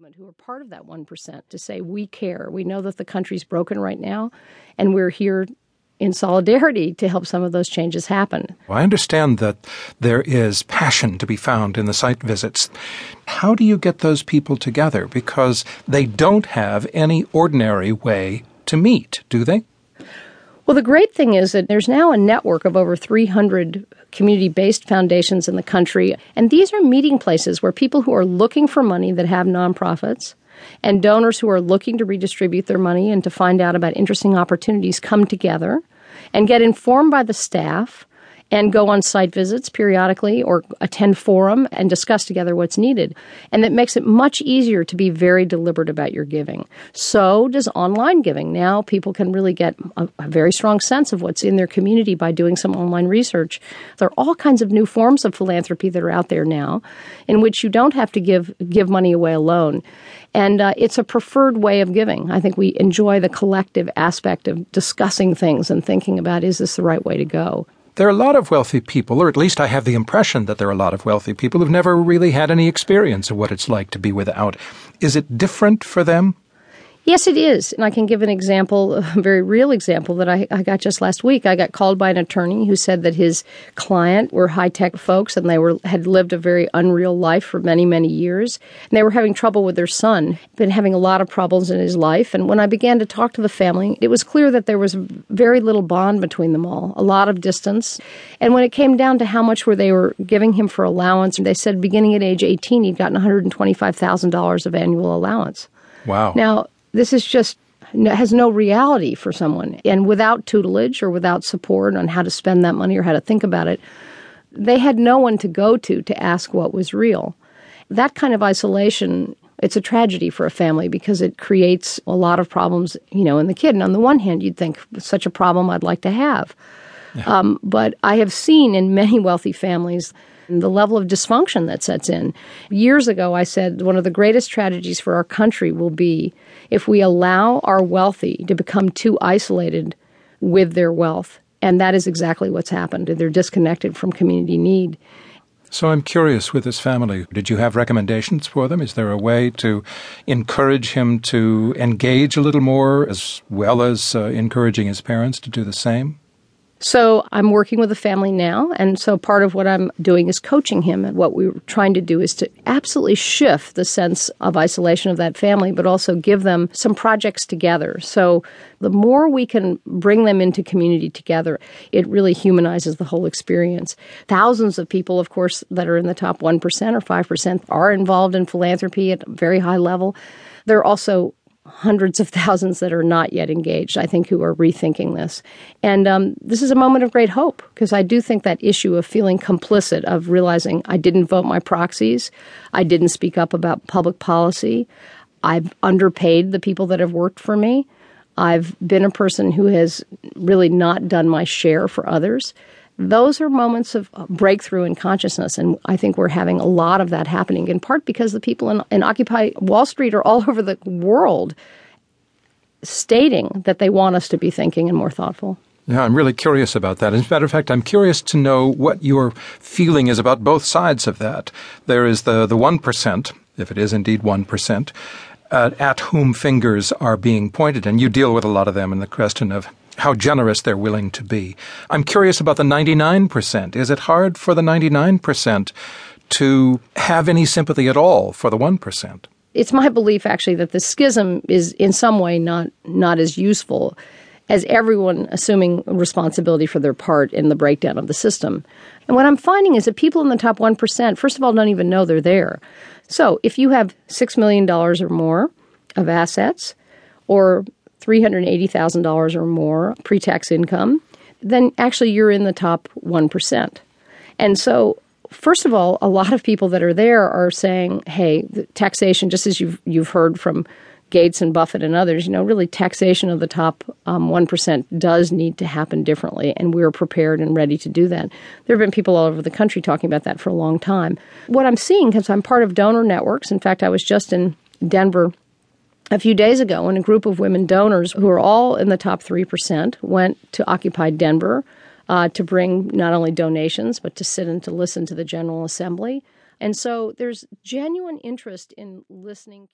movement who are part of that 1% to say, we care. We know that the country's broken right now, and we're here in solidarity to help some of those changes happen. Well, I understand that there is passion to be found in the site visits. How do you get those people together? Because they don't have any ordinary way to meet, do they? Well, the great thing is that there's now a network of over 300 community-based foundations in the country, and these are meeting places where people who are looking for money that have nonprofits and donors who are looking to redistribute their money and to find out about interesting opportunities come together and get informed by the staff and go on site visits periodically or attend forum and discuss together what's needed. And that makes it much easier to be very deliberate about your giving. So does online giving. Now people can really get a very strong sense of what's in their community by doing some online research. There are all kinds of new forms of philanthropy that are out there now in which you don't have to give money away alone. And it's a preferred way of giving. I think we enjoy the collective aspect of discussing things and thinking about, is this the right way to go? There are a lot of wealthy people, or at least I have the impression that there are a lot of wealthy people who've never really had any experience of what it's like to be without. Is it different for them? Yes, it is. And I can give an example, a very real example that I got just last week. I got called by an attorney who said that his client were high-tech folks and they had lived a very unreal life for many, many years. And they were having trouble with their son, been having a lot of problems in his life. And when I began to talk to the family, it was clear that there was very little bond between them all, a lot of distance. And when it came down to how much they were giving him for allowance, they said beginning at age 18, he'd gotten $125,000 of annual allowance. Wow. Now, this is just has no reality for someone. And without tutelage or without support on how to spend that money or how to think about it, they had no one to go to ask what was real. That kind of isolation, it's a tragedy for a family because it creates a lot of problems, in the kid. And on the one hand, you'd think, such a problem I'd like to have. Yeah. But I have seen in many wealthy families and the level of dysfunction that sets in. Years ago, I said one of the greatest tragedies for our country will be if we allow our wealthy to become too isolated with their wealth. And that is exactly what's happened. They're disconnected from community need. So I'm curious with this family, did you have recommendations for them? Is there a way to encourage him to engage a little more as well as encouraging his parents to do the same? So I'm working with a family now, and so part of what I'm doing is coaching him. And what we're trying to do is to absolutely shift the sense of isolation of that family, but also give them some projects together. So the more we can bring them into community together, it really humanizes the whole experience. Thousands of people, of course, that are in the top 1% or 5% are involved in philanthropy at a very high level. There are also hundreds of thousands that are not yet engaged, I think, who are rethinking this. And this is a moment of great hope, because I do think that issue of feeling complicit, of realizing I didn't vote my proxies, I didn't speak up about public policy, I've underpaid the people that have worked for me, I've been a person who has really not done my share for others. Those are moments of breakthrough in consciousness, and I think we're having a lot of that happening, in part because the people in Occupy Wall Street are all over the world stating that they want us to be thinking and more thoughtful. Yeah, I'm really curious about that. As a matter of fact, I'm curious to know what your feeling is about both sides of that. There is the 1%, if it is indeed 1%, at whom fingers are being pointed, and you deal with a lot of them in the question of how generous they're willing to be. I'm curious about the 99%. Is it hard for the 99% to have any sympathy at all for the 1%? It's my belief, actually, that the schism is in some way not as useful as everyone assuming responsibility for their part in the breakdown of the system. And what I'm finding is that people in the top 1%, first of all, don't even know they're there. So if you have $6 million or more of assets, or $380,000 or more pre-tax income, then actually you're in the top 1%. And so, first of all, a lot of people that are there are saying, hey, the taxation, just as you've heard from Gates and Buffett and others, really taxation of the top 1% does need to happen differently, and we're prepared and ready to do that. There have been people all over the country talking about that for a long time. What I'm seeing, because I'm part of donor networks, in fact, I was just in Denver a few days ago, when a group of women donors who are all in the top 3% went to Occupy Denver to bring not only donations, but to sit and to listen to the General Assembly. And so there's genuine interest in listening.